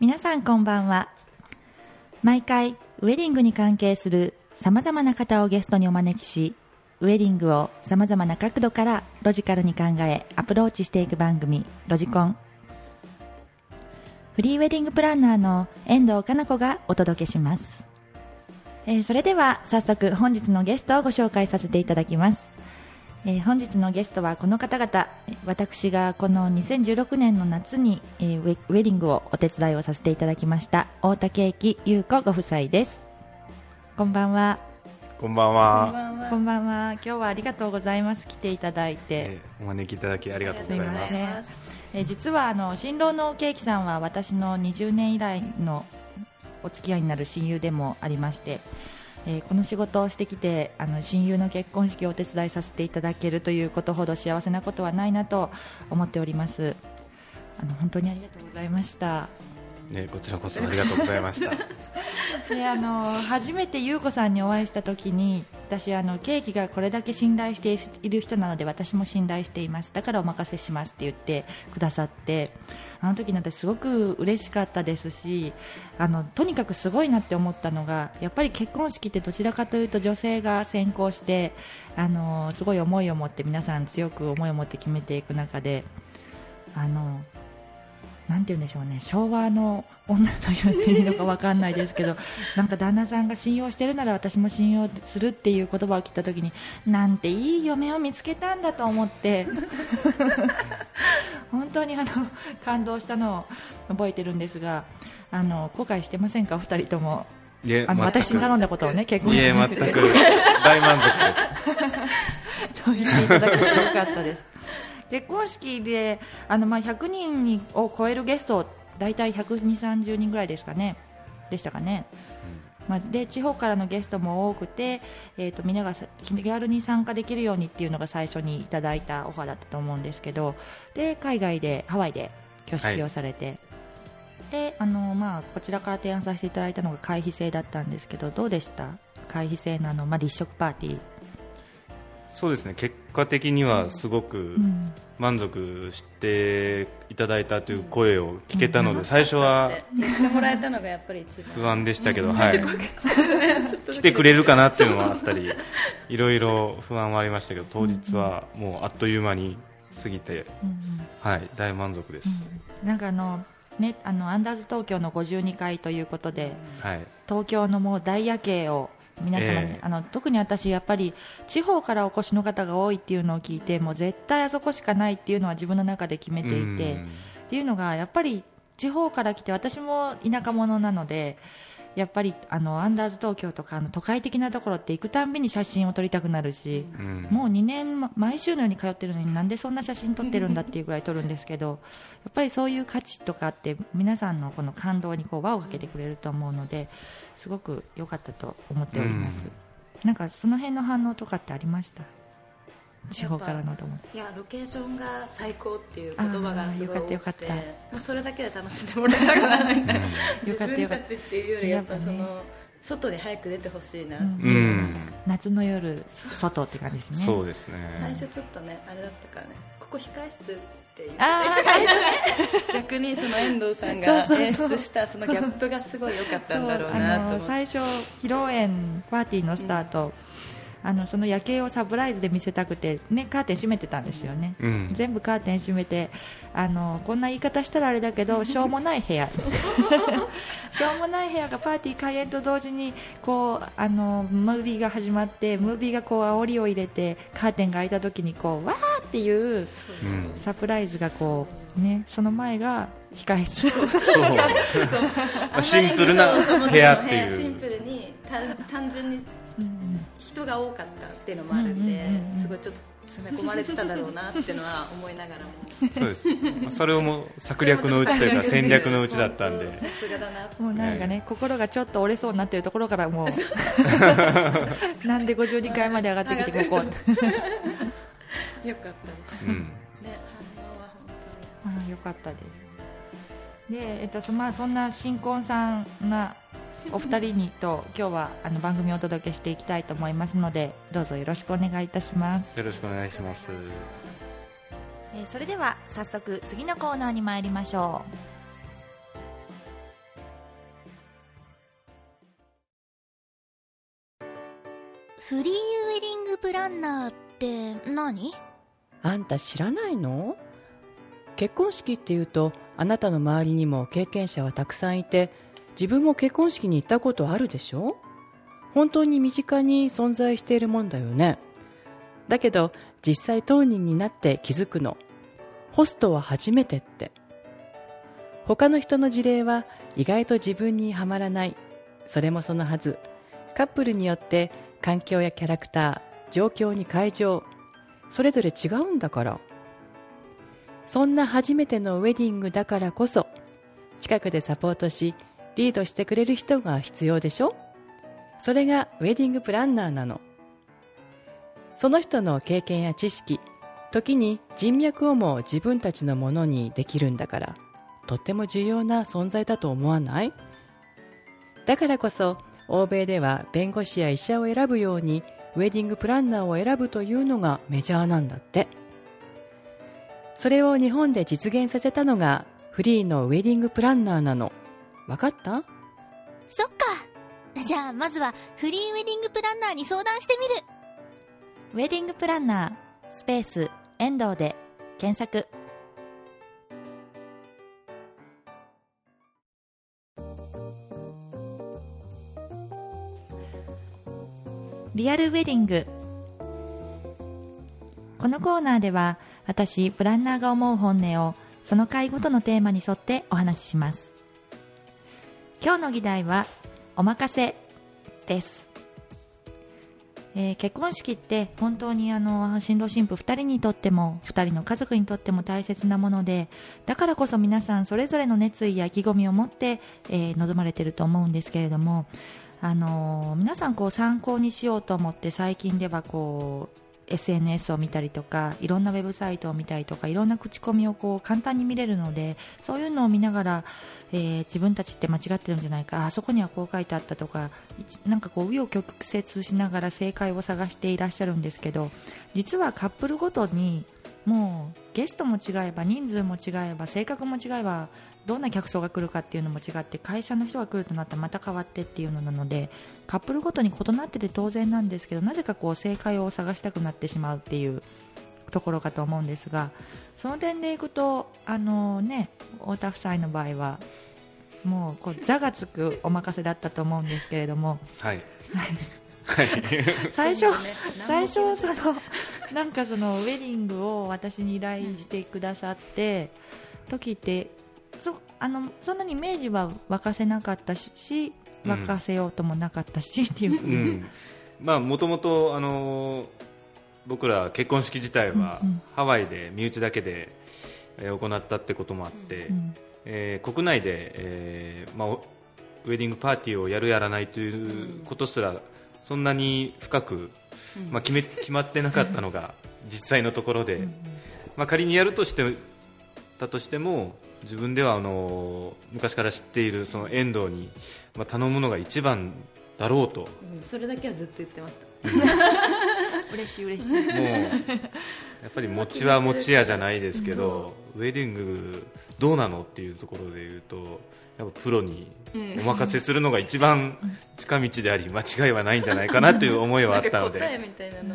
皆さんこんばんは。毎回ウェディングに関係するさまざまな方をゲストにお招きし、ウェディングをさまざまな角度からロジカルに考えアプローチしていく番組、ロジコン。フリーウェディングプランナーの遠藤かな子がお届けします。それでは早速本日のゲストをご紹介させていただきます。本日のゲストはこの方々。私がこの2016年の夏に、ウェディングをお手伝いをさせていただきました太田圭樹優子ご夫妻です。こんばんは。こんばんは。こんばんは。今日はありがとうございます。来ていただいて、お招きいただきありがとうございます。実は新郎の圭樹さんは私の20年以来のお付き合いになる親友でもありまして、この仕事をしてきて親友の結婚式をお手伝いさせていただけるということほど幸せなことはないなと思っております。本当にありがとうございました、こちらこそありがとうございましたで初めて優子さんにお会いした時に、私ケーキがこれだけ信頼している人なので私も信頼しています、だからお任せしますって言ってくださって、あの時の私すごく嬉しかったですし、とにかくすごいなって思ったのが、やっぱり結婚式ってどちらかというと女性が先行して、すごい思いを持って、皆さん強く思いを持って決めていく中で、なんて言うんでしょうね、昭和の女と言っていいのか分かんないですけどなんか旦那さんが信用してるなら私も信用するっていう言葉を聞いた時に、なんていい嫁を見つけたんだと思って本当に感動したのを覚えてるんですが、後悔してませんか、お二人とも。私に頼んだことをね、結婚して全く大満足ですと言っていただけてよかったです結婚式で100人を超えるゲスト、大体120、30人ぐらいですかね、でしたかね、で地方からのゲストも多くて、みんなが気軽に参加できるようにっていうのが最初にいただいたオファーだったと思うんですけど、で海外でハワイで挙式をされて、でこちらから提案させていただいたのが会費制だったんですけど、どうでした？会費制の立食パーティー。そうですね、結果的にはすごく満足していただいたという声を聞けたので、最初は不安でしたけど、来てくれるかなっていうのはあったり、いろいろ不安はありましたけど、当日はもうあっという間に過ぎて、大満足です。なんかアンダーズ東京の52階ということで、東京のもう大夜景を皆様に、特に私やっぱり地方からお越しの方が多いっていうのを聞いて、もう絶対あそこしかないっていうのは自分の中で決めていて、っていうのがやっぱり地方から来て、私も田舎者なので、やっぱりアンダーズ東京とか都会的なところって行くたんびに写真を撮りたくなるし、もう2年毎週のように通ってるのに、なんでそんな写真撮ってるんだっていうぐらい撮るんですけど、やっぱりそういう価値とかって皆さんのこの感動に輪をかけてくれると思うので、すごく良かったと思っております、なんかその辺の反応とかってありました？地方からのと思って、いやロケーションが最高っていう言葉がすごい多くて、もうそれだけで楽しんでもらえたからなんか自分たちっていうより、やっぱ外に早く出てほしいなっていうのが、夏の夜外って感じですね。そうですね、最初ちょっとねあれだったからね、ここ控室って言った人がいたから逆に遠藤さんが演出したそのギャップがすごい良かったんだろうなと思って、最初披露宴パーティーのスタート、その夜景をサプライズで見せたくて、ね、カーテン閉めてたんですよね、全部カーテン閉めて、こんな言い方したらあれだけどしょうもない部屋しょうもない部屋がパーティー開演と同時にこうムービーが始まって、ムービーがこう煽りを入れて、カーテンが開いた時にこうわーっていうサプライズがこう、ね、その前が控え室シンプルな部屋っていう、シンプルに単純に人が多かったっていうのもあるんで、すごいちょっと詰め込まれてただろうなっていうのは思いながらもそうです、それをも策略のうちというか戦略のうちだったんで、さすがだなと。もうなんかね、心がちょっと折れそうになってるところからもうなんで52階まで上がってきてここよかったです、ね、反応は本当によかったです。で、そんな新婚さんがお二人にと今日は番組をお届けしていきたいと思いますので、どうぞよろしくお願いいたします。よろしくお願いします。それでは早速次のコーナーに参りましょう。フリーウェディングプランナーって何？あんた知らないの？結婚式っていうとあなたの周りにも経験者はたくさんいて、自分も結婚式に行ったことあるでしょ？本当に身近に存在しているもんだよね。だけど実際当人になって気づくの。ホストは初めてって。他の人の事例は意外と自分にはまらない。それもそのはず、カップルによって環境やキャラクター、状況に会場それぞれ違うんだから。そんな初めてのウェディングだからこそ、近くでサポートしリードしてくれる人が必要でしょ。それがウェディングプランナーなの。その人の経験や知識、時に人脈をも自分たちのものにできるんだから、とっても重要な存在だと思わない？だからこそ欧米では弁護士や医者を選ぶようにウェディングプランナーを選ぶというのがメジャーなんだって。それを日本で実現させたのがフリーのウェディングプランナーなの。わかった？そっか。じゃあまずはフリーウェディングプランナーに相談してみる。ウェディングプランナースペース遠藤で検索。リアルウェディング。このコーナーでは私プランナーが思う本音をその回ごとのテーマに沿ってお話しします。今日の議題はお任せです、結婚式って本当に新郎新婦2人にとっても2人の家族にとっても大切なもので、だからこそ皆さんそれぞれの熱意や意気込みを持って、臨まれていると思うんですけれども、皆さんこう参考にしようと思って最近ではこうSNS を見たりとか、いろんなウェブサイトを見たりとか、いろんな口コミをこう簡単に見れるので、そういうのを見ながら、自分たちって間違ってるんじゃないか、あそこにはこう書いてあったとか、なんかこう紆余曲折しながら正解を探していらっしゃるんですけど、実はカップルごとにもうゲストも違えば、人数も違えば、性格も違えば、どんな客層が来るかっていうのも違って、会社の人が来るとなったらまた変わってっていうのなので、カップルごとに異なってて当然なんですけど、なぜかこう正解を探したくなってしまうっていうところかと思うんですが、その点でいくと太田夫妻の場合はもうこう座がつくお任せだったと思うんですけれども、はい最初そのウェディングを私に依頼してくださって時ってそんなにイメージは沸かせなかったし、沸かせようともなかったしっていう、もともと僕ら結婚式自体はハワイで身内だけで行ったってこともあって、国内で、ウェディングパーティーをやるやらないということすらそんなに深く、決まってなかったのが実際のところで、仮にやるとしてだとしても自分では昔から知っているその遠藤に、頼むのが一番だろうと、それだけはずっと言ってました嬉しいもうやっぱり餅は餅屋じゃないですけど、ウェディングどうなのっていうところでいうと、やっぱプロにお任せするのが一番近道であり間違いはないんじゃないかなという思いはあったので、答えみたいなの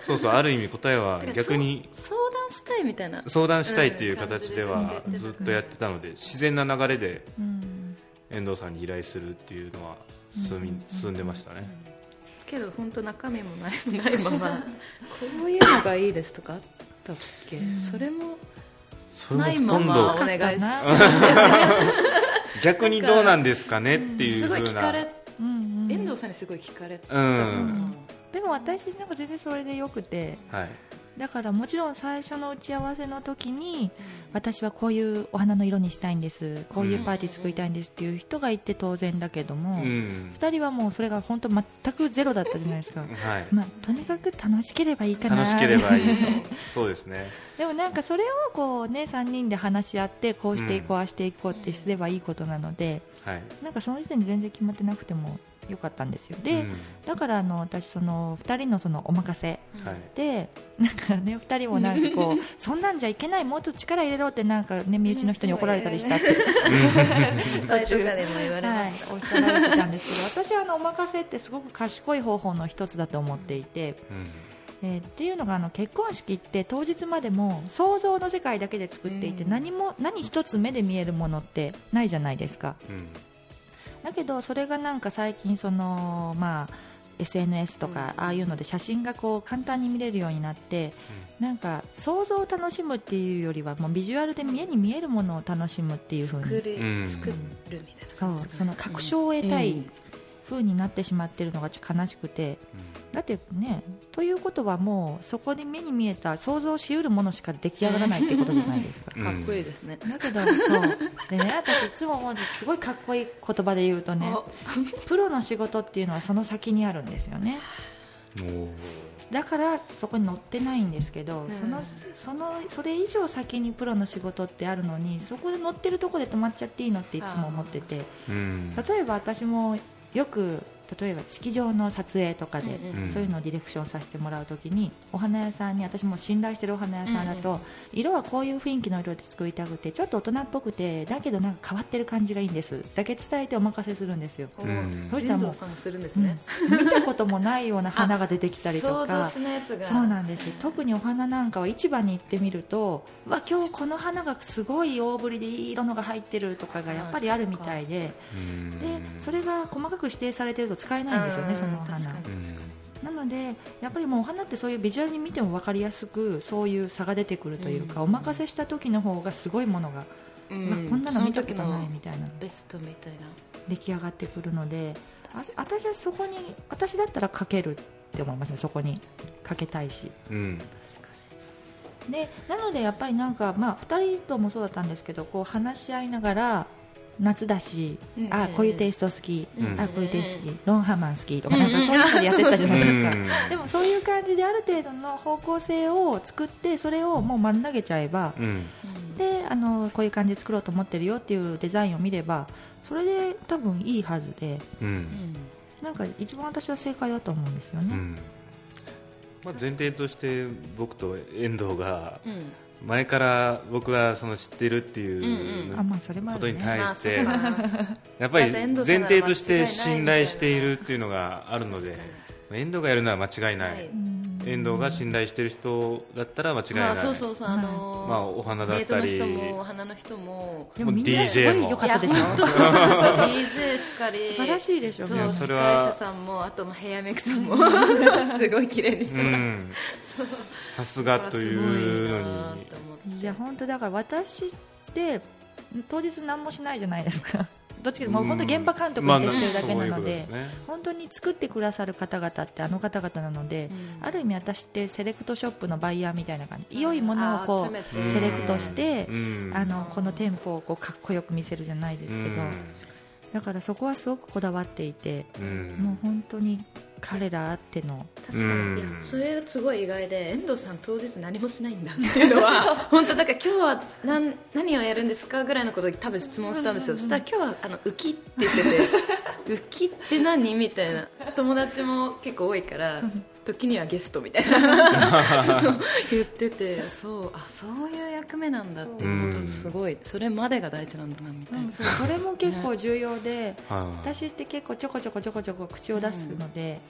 そうある意味答えは逆に相談したいという形ではずっとやってたので、自然な流れで遠藤さんに依頼するっていうのは進んでましたね。けど本当中身もないままこういうのがいいですとかあったっけ、それもないままお願いします逆にどうなんですかねっていう風な、遠藤さんにすごい聞かれた、でも私なんか全然それでよくて、だからもちろん最初の打ち合わせの時に、私はこういうお花の色にしたいんです、こういうパーティー作りたいんですっていう人がいて当然だけども、2人はもうそれが本当全くゼロだったじゃないですか、とにかく楽しければいいかな、楽しければいいとそうですね。でもなんかそれをこう、3人で話し合ってこうしていこう、ああしていこうってすればいいことなので、なんかその時点で全然決まってなくても良かったんですよ。で、うん、だから私その2人のそのお任せで、はい、なんかね2人もなんかこうそんなんじゃいけない、もうちょっと力入れろってなんかね身内の人に怒られたりしたって最初からでも言われました、はい、おっしゃられてたんですけど、私はお任せってすごく賢い方法の一つだと思っていて、うん、っていうのが結婚式って当日までも想像の世界だけで作っていて、うん、何一つ目で見えるものってないじゃないですか、うん、だけどそれがなんか最近その、まあ、SNS とかああいうので写真がこう簡単に見れるようになって、うん、なんか想像を楽しむっていうよりはもうビジュアルで目に見えるものを楽しむっていう風に作るみたいな感じですかね。そう、その確証を得たい風になってしまっているのがちょっと悲しくて、うん、だってね、ということはもうそこで目に見えた想像しうるものしか出来上がらないってことじゃないですか、うん、かっこいいですね。だけどそうでね、私いつも思うんです。すごいかっこいい言葉で言うとね、プロの仕事っていうのはその先にあるんですよね。だからそこに載ってないんですけど、うん、それ以上先にプロの仕事ってあるのに、そこで載ってるとこで止まっちゃっていいのっていつも思ってて、うん、例えば私もよく例えば式場の撮影とかで、うんうん、そういうのをディレクションさせてもらうときに、お花屋さんに、私も信頼してるお花屋さんだと、うんうん、色はこういう雰囲気の色で作りたくて、ちょっと大人っぽくてだけどなんか変わってる感じがいいんですだけ伝えてお任せするんですよ、うん、そうしたらもう、うん、見たこともないような花が出てきたりとか想像しないやつが、そうなんです。特にお花なんかは市場に行ってみると、わ、今日この花がすごい大ぶりでいい色のが入ってるとかがやっぱりあるみたいで、でそれが細かく指定されてると使えないんですよね、そのお花。なのでやっぱりもうお花ってそういうビジュアルに見ても分かりやすく、そういう差が出てくるというか、お任せした時の方がすごいものが、うん、こんなの見たことないみたいな、ベストみたいな出来上がってくるので、私はそこに、私だったらかけるって思いますね。そこにかけたいし、うん、確かに。でなのでやっぱりなんか、まあ、2人ともそうだったんですけど、こう話し合いながら、夏だし、うん、あ、こういうテイスト好き、うん、あ、こういうテイスト好き、ロンハーマン好きとか、なんかそういうのでやってたじゃないですか、うん、でもそういう感じである程度の方向性を作って、それをもう丸投げちゃえば、うん、でこういう感じで作ろうと思ってるよっていうデザインを見れば、それで多分いいはずで、うん、なんか一番私は正解だと思うんですよね、うん、まあ、前提として僕と遠藤が、うん、前から僕がその知ってるっていうことに対してやっぱり前提として信頼しているっていうのがあるので、遠藤がやるのは間違いない、遠藤が信頼してる人だったら間違いない、お花だったり、デートの人もお花の人も、でもみんなすごい良かったでしょ。 DJ しかり素晴らしいでしょ。そう、司会者さんも、あとヘアメイクさんもすごい綺麗にしてます。さすがというのに、いや本当だから、私って当日何もしないじゃないですか。どっちかというと、もう本当現場監督に徹してるだけなので、本当に作ってくださる方々ってあの方々なので、ある意味私ってセレクトショップのバイヤーみたいな感じ、良いものをこうセレクトして、この店舗をこうかっこよく見せるじゃないですけど、だからそこはすごくこだわっていて、もう本当に彼らあっての、確かに、いやそれすごい意外で、遠藤さん当日何もしないんだっていうのは本当だから、今日は何をやるんですかぐらいのことを多分質問したんですよ。そしたら今日は浮きって言ってて浮きって何みたいな、友達も結構多いから時にはゲストみたいなそう言ってて、そう、あ、そういう役目なんだっていうこと、すごいそれまでが大事なんだなみたいな、うん、それも結構重要で、ね、私って結構ちょこちょこ口を出すので、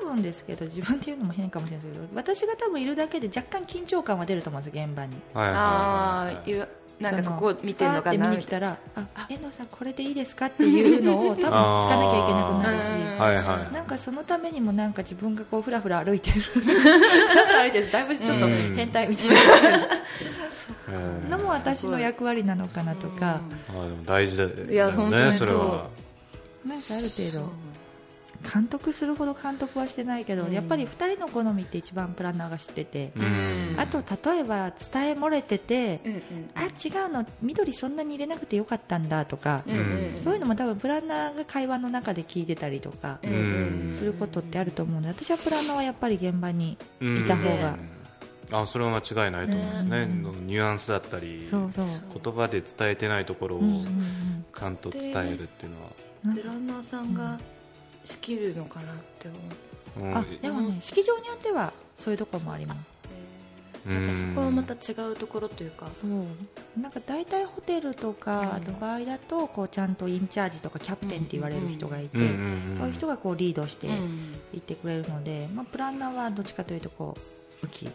うん、多分ですけど、自分っていうのも変かもしれないですけど、私が多分いるだけで若干緊張感は出ると思うんです現場に、はいはいはいはい、なんかここ見てるのかなって見に来たら、あ、遠藤さんこれでいいですかっていうのを多分聞かなきゃいけなくなるしはい、はい、なんかそのためにもなんか自分がこうふら歩いてるだいぶちょっと変態みたいなのも私の役割なのかなとか、あ、でも大事だよね。いや本当にそう、それはなんかある程度監督するほど監督はしてないけど、やっぱり2人の好みって一番プランナーが知ってて、あと例えば伝え漏れてて、あ、違うの、緑そんなに入れなくてよかったんだとか、そういうのも多分プランナーが会話の中で聞いてたりとかすることってあると思うので、私はプランナーはやっぱり現場にいた方が、あ、それは間違いないと思いますね、ニュアンスだったり、そうそう、言葉で伝えてないところをちゃんと伝えるっていうのは、プランナーさんが仕切るのかなって思う、うん、あでもね、式場によってはそういうところもあります。なんかそこはまた違うところというか、うん、なんか大体ホテルとかの場合だとこうちゃんとインチャージとかキャプテンって言われる人がいて、そういう人がこうリードしていってくれるので、まあ、プランナーはどっちかというとこう浮き、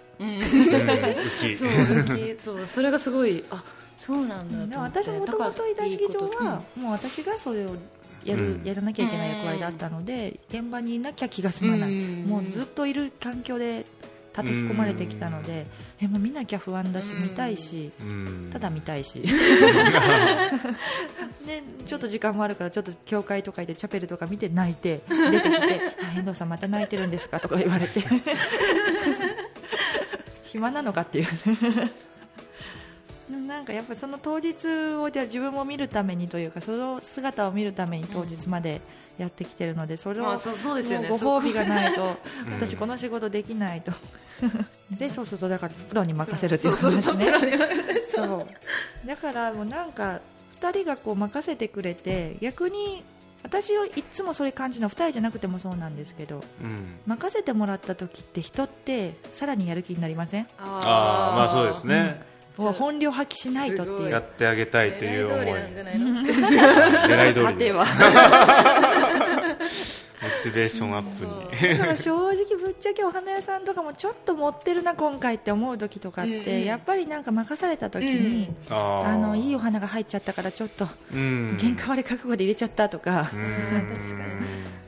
それがすごい、あ、そうなんだと思って、私もともといた式場はもう私がそれをやらなきゃいけない役割だったので、現場にいなきゃ気が済まない、もうずっといる環境で立て込まれてきたので、もう見なきゃ不安だし、見たいし、ただ見たいしでちょっと時間もあるからちょっと教会とかでチャペルとか見て泣いて出てきて遠藤さんまた泣いてるんですかとか言われて暇なのかっていうなんかやっぱりその当日をじゃ自分も見るためにというか、その姿を見るために当日までやってきてるので、それをもうご褒美がないと私この仕事できないとで、そうそうそう、だからプロに任せるっていうことですね。そうだからもうなんか2人がこう任せてくれて、逆に私をいつもそれ感じるのは2人じゃなくてもそうなんですけど、任せてもらった時って人ってさらにやる気になりません？ああ、まあそうですね、本領発揮しないとっていう、やってあげたいという思い、狙い通りですモチベーションアップに。だから正直ぶっちゃけお花屋さんとかもちょっと持ってるな今回って思う時とかって、やっぱりなんか任された時に、いいお花が入っちゃったからちょっと原価割れ覚悟で入れちゃったとか、確かに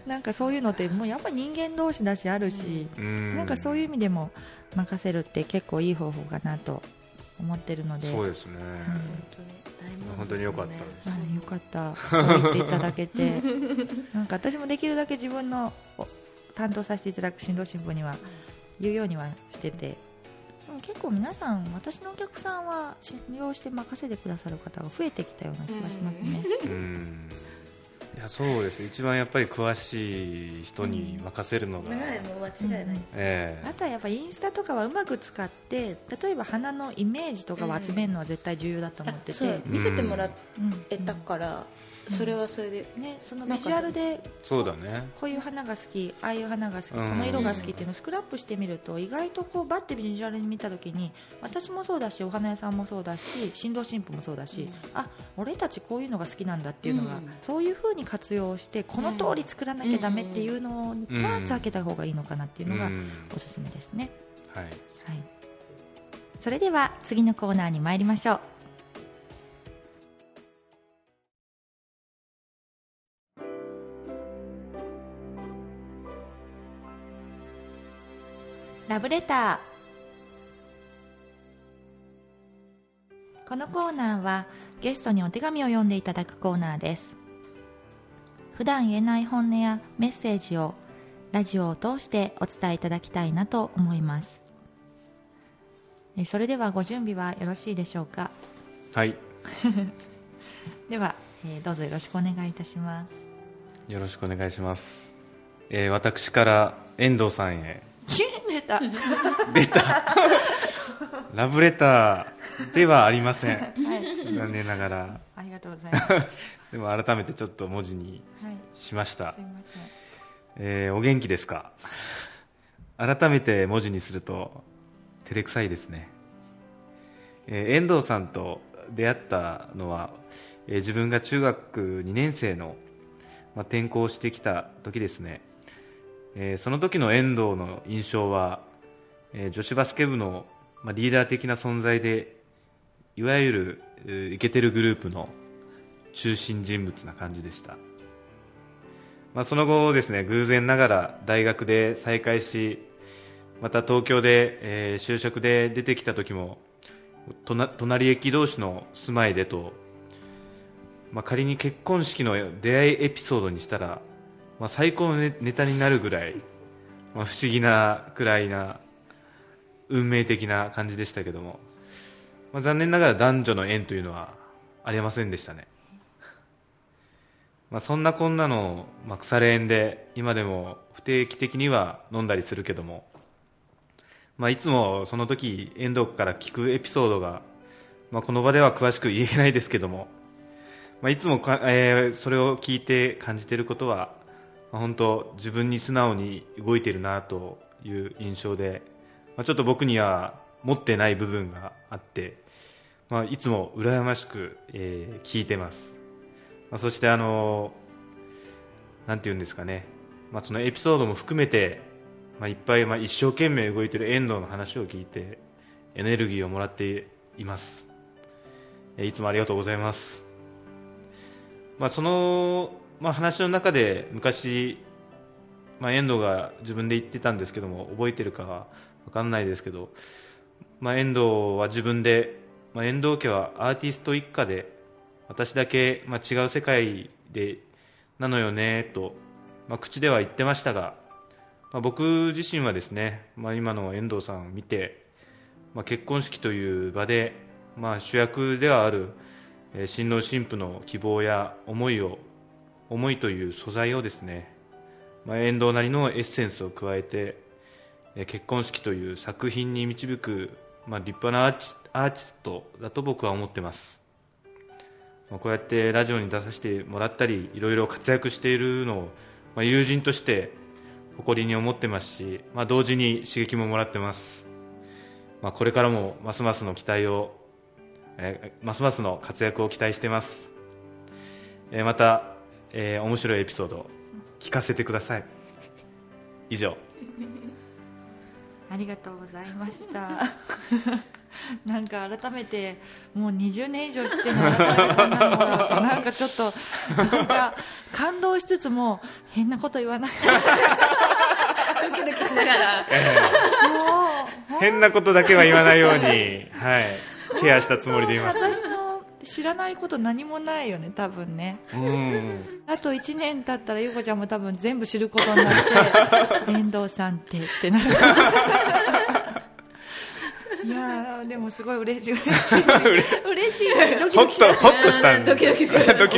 なんかそういうのってもうやっぱり人間同士だしあるし、なんかそういう意味でも任せるって結構いい方法かなと思ってるので、そうですね、本当に良かったです。良かった、そう言っていただけてなんか私もできるだけ自分の担当させていただく新郎新婦には言うようにはしてて、結構皆さん私のお客さんは信用して任せてくださる方が増えてきたような気がしますね。いや、そうです。一番やっぱり詳しい人に任せるのが、もう間違いないです、あとはやっぱりインスタとかはうまく使って、例えば花のイメージとかを集めるのは絶対重要だと思ってて、見せてもらえたから、それはそれで、そのビジュアルで、そうだね、こういう花が好き、ああいう花が好き、この色が好きっていうのをスクラップしてみると、意外とこうバッてビジュアルに見た時に、私もそうだしお花屋さんもそうだし新郎新婦もそうだし、あ、俺たちこういうのが好きなんだっていうのが、そういう風に活用して、この通り作らなきゃダメっていうのは避けた方がいいのかなっていうのがおすすめですね。はい、はい、それでは次のコーナーに参りましょう。ラブレター。このコーナーはゲストにお手紙を読んでいただくコーナーです。普段言えない本音やメッセージをラジオを通してお伝えいただきたいなと思います。それではご準備はよろしいでしょうか？はいでは、どうぞよろしくお願いいたします。よろしくお願いします、私から遠藤さんへ出たラブレターではありません、はい、残念ながら。ありがとうございますでも改めてちょっと文字にしました、はい、すいません。お元気ですか？改めて文字にすると照れくさいですね、遠藤さんと出会ったのは、自分が中学2年生の、転校してきた時ですね。その時の遠藤の印象は、女子バスケ部の、リーダー的な存在で、いわゆる、イケてるグループの中心人物な感じでした、その後ですね、偶然ながら大学で再会し、また東京で、就職で出てきた時も隣駅同士の住まいでと、仮に結婚式の出会いエピソードにしたら最高のネタになるぐらい、不思議なくらいな運命的な感じでしたけども、残念ながら男女の縁というのはありませんでしたね。そんなこんなの、腐れ縁で今でも不定期的には飲んだりするけども、いつもその時遠藤から聞くエピソードが、この場では詳しく言えないですけども、いつもそれを聞いて感じていることは本当自分に素直に動いているなという印象で、ちょっと僕には持ってない部分があって、いつも羨ましく、聞いてます。そしてなんていうんですかね、そのエピソードも含めて、いっぱい一生懸命動いている遠藤の話を聞いてエネルギーをもらっています。いつもありがとうございます。その話の中で昔、遠藤が自分で言ってたんですけども、覚えてるかは分かんないですけど、遠藤は自分で、遠藤家はアーティスト一家で、私だけ、違う世界でなのよねと、口では言ってましたが、僕自身はですね、今の遠藤さんを見て、結婚式という場で、主役ではある新郎新婦の希望や思いという素材をですね、遠藤なりのエッセンスを加えて結婚式という作品に導く、立派なアーティストだと僕は思ってます。こうやってラジオに出させてもらったり、いろいろ活躍しているのを、友人として誇りに思ってますし、同時に刺激ももらってます。これからもますますの活躍を期待してます。また、面白いエピソードを聞かせてください。以上。ありがとうございましたなんか改めてもう20年以上してるのになんかちょっと感動しつつも変なこと言わないドキドキしながら、もう変なことだけは言わないように、はい、ケアしたつもりでいました。私の知らないこと何もないよね、多分ね。あと1年経ったらゆうこちゃんも多分全部知ることになって遠藤さんってなるいやでもすごい嬉しいドキドキしホッとしたんで、ドキドキする終わってホ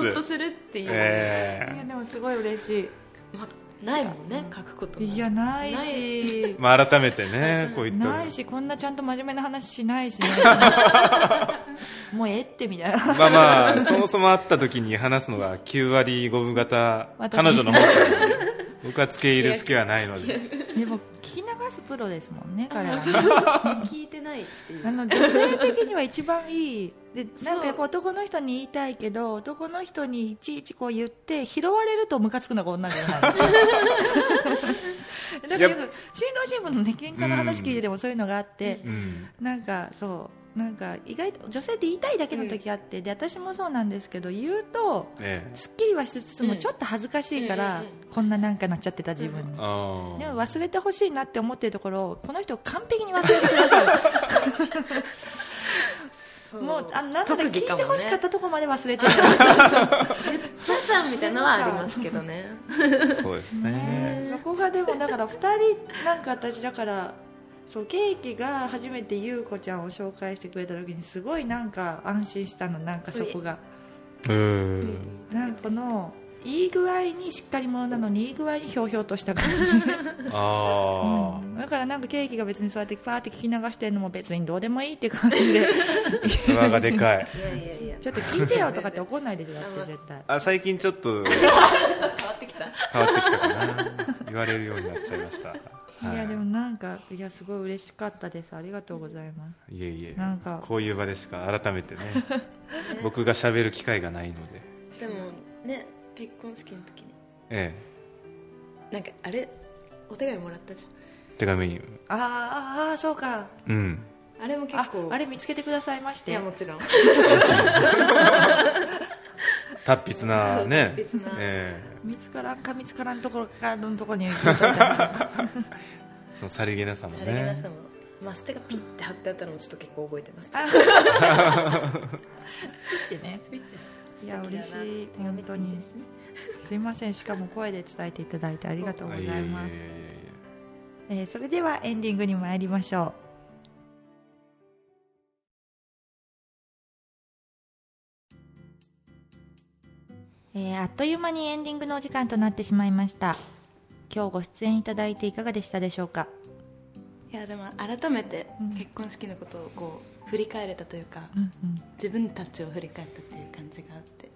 ッとするっていう、いやでもすごい嬉しい。ないもんね、書くこともいやないし、改めてねこういったないし、こんなちゃんと真面目な話しないしねもうってみたいなそもそも会った時に話すのが9割5分型彼女の方から僕は付け入る隙はないので、でも聞き流すプロですもんね彼は聞いてないっていう女性的には一番いいで、なんかやっぱ男の人に言いたいけど、男の人にいちいちこう言って拾われるとムカつくのが女じゃないだからよく新郎新婦のね喧嘩の話聞いてでもそういうのがあって、なんかそうなんか意外と女性って言いたいだけの時あって、で私もそうなんですけど、言うと、すっきりはしつつもちょっと恥ずかしいから、こんななんかなっちゃってた自分に、でも忘れてほしいなって思ってるところをこの人を完璧に忘れてくださいもうなんか聞いてほしかったところまで忘れてる。さちゃんみたいなのはありますけどね。そうですね。そこがでもだから2人なんか私だからそうケーキが初めてゆうこちゃんを紹介してくれた時にすごいなんか安心したの、なんかそこが。なんかこのいい具合にしっかり者なのにいい具合にひょうひょうとした感じだからなんかケーキが別にそうやってパーって聞き流してるのも別にどうでもいいって感じで器がでかいちょっと聞いてよとかって怒んないでしょだって絶対最近ちょっと変わってきたかな言われるようになっちゃいましたいやでもなんかいやすごい嬉しかったです。ありがとうございます。いえいえ、なんかこういう場でしか改めてね僕が喋る機会がないので、でもね結婚式の時に、なんかあれお手紙もらったじゃん。手紙ああそうか、あれも結構あれ見つけてくださいまして、いやもちろん達筆なね、見つからんところからどんところにそのさりげなさもね、さりげなさもマステがピッて貼ってあったのもちょっと結構覚えてますピッてね、いや嬉しい本当にすいません、しかも声で伝えていただいてありがとうございます。それではエンディングに参りましょう。あっという間にエンディングのお時間となってしまいました。今日ご出演いただいていかがでしたでしょうか。いやでも改めて結婚式のことをこう振り返れたというか、自分たちを振り返ったという感じがあって、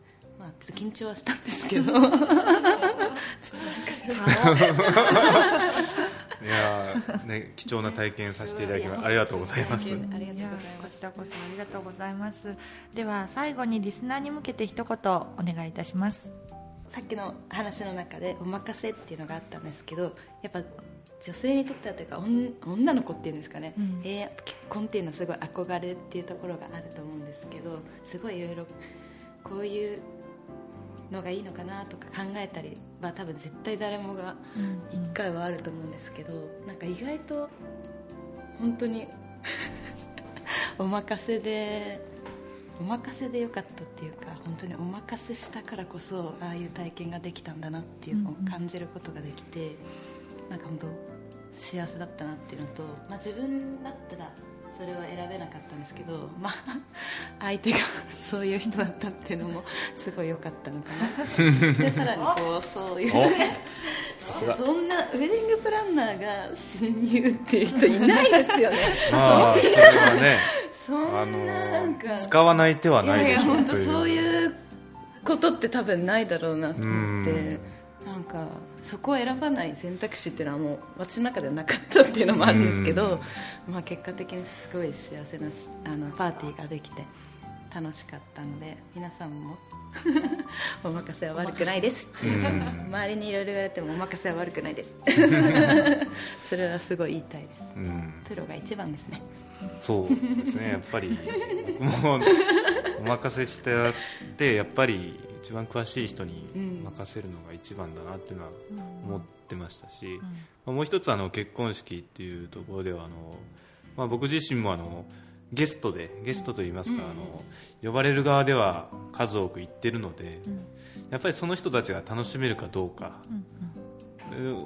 まあ、ちょっと緊張はしたんですけどちょっとなんかいやー、ね、貴重な体験させていただきました。ありがとうございます。こちらこそありがとうございます。では最後にリスナーに向けて一言お願いいたします。さっきの話の中でお任せっていうのがあったんですけど、やっぱ女性にとってはというか女の子っていうんですかね、結婚っていうのはすごい憧れっていうところがあると思うんですけど、すごいいろいろこういうのがいいのかなとか考えたりは多分絶対誰もが1回はあると思うんですけど、なんか意外と本当にお任せでよかったっていうか、本当にお任せしたからこそああいう体験ができたんだなっていうのを感じることができて、なんか本当幸せだったなっていうのと、まあ、自分だったらそれは選べなかったんですけど、まあ、相手がそういう人だったっていうのもすごい良かったのかなでさらにこうそういうそんなウェディングプランナーが親友っていう人いないですよねあそんなねそんななんか使わない手はないでしょ。いやいや本当そういうことって多分ないだろうなと思って、なんかそこを選ばない選択肢っていうのはもう私の中ではなかったっていうのもあるんですけど、まあ、結果的にすごい幸せなパーティーができて楽しかったので、皆さんもお任せは悪くないです周りにいろいろ言われてもお任せは悪くないですそれはすごい言いたいです。プロが一番ですね。そうですね、やっぱり僕もお任せしてやって、やっぱり一番詳しい人に任せるのが一番だなっていうのは思ってましたし、もう一つ結婚式っていうところではまあ、僕自身もゲストといいますか呼ばれる側では数多く行ってるので、やっぱりその人たちが楽しめるかどうか、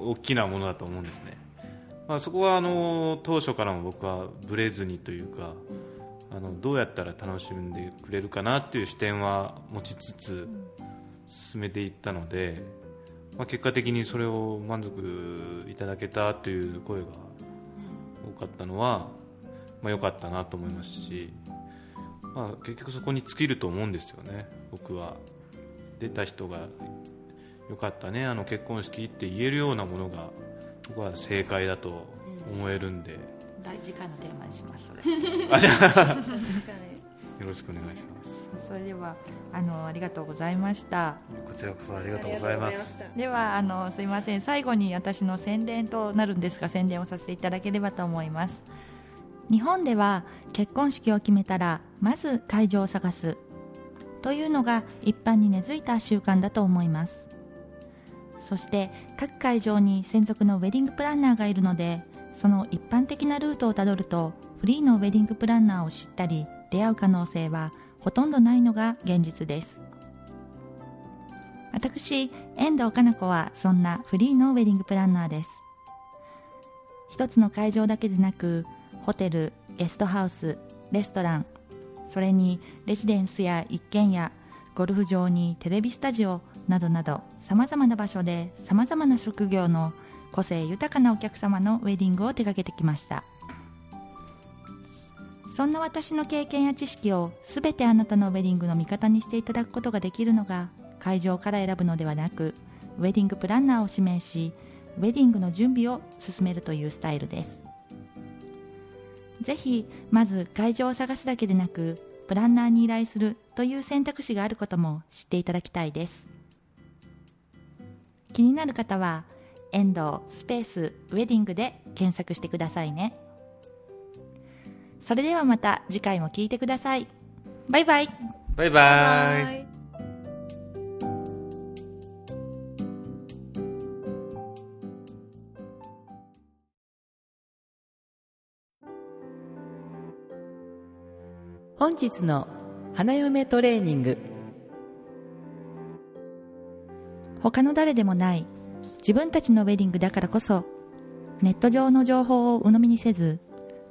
大きなものだと思うんですね。まあ、そこは当初からも僕はブレずにというか、どうやったら楽しんでくれるかなっていう視点は持ちつつ進めていったので、まあ、結果的にそれを満足いただけたという声が多かったのはまあ良かったなと思いますし、まあ、結局そこに尽きると思うんですよね。僕は出た人が良かったね、結婚式って言えるようなものが僕は正解だと思えるんで、次回のテーマにしますそれよろしくお願いします。それではありがとうございました。こちらこそありがとうございます。ではすいません、最後に私の宣伝となるんですが、宣伝をさせていただければと思います。日本では結婚式を決めたらまず会場を探すというのが一般に根付いた習慣だと思います。そして各会場に専属のウェディングプランナーがいるので、その一般的なルートをたどるとフリーのウェディングプランナーを知ったり出会う可能性はほとんどないのが現実です。私、遠藤かな子はそんなフリーのウェディングプランナーです。一つの会場だけでなくホテル、ゲストハウス、レストラン、それにレジデンスや一軒家、ゴルフ場にテレビスタジオなどなど、さまざまな場所でさまざまな職業の個性豊かなお客様のウェディングを手掛けてきました。そんな私の経験や知識をすべてあなたのウェディングの味方にしていただくことができるのが、会場から選ぶのではなくウェディングプランナーを指名しウェディングの準備を進めるというスタイルです。ぜひまず会場を探すだけでなくプランナーに依頼するという選択肢があることも知っていただきたいです。気になる方は遠藤ウェディングで検索してくださいね。それではまた次回も聞いてください。バイバイ。バイバイ。バイバイ。本日の花嫁トレーニング。他の誰でもない自分たちのウェディングだからこそ、ネット上の情報を鵜呑みにせず、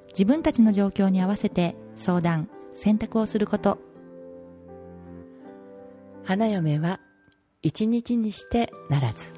自分たちの状況に合わせて相談、選択をすること。花嫁は一日にしてならず。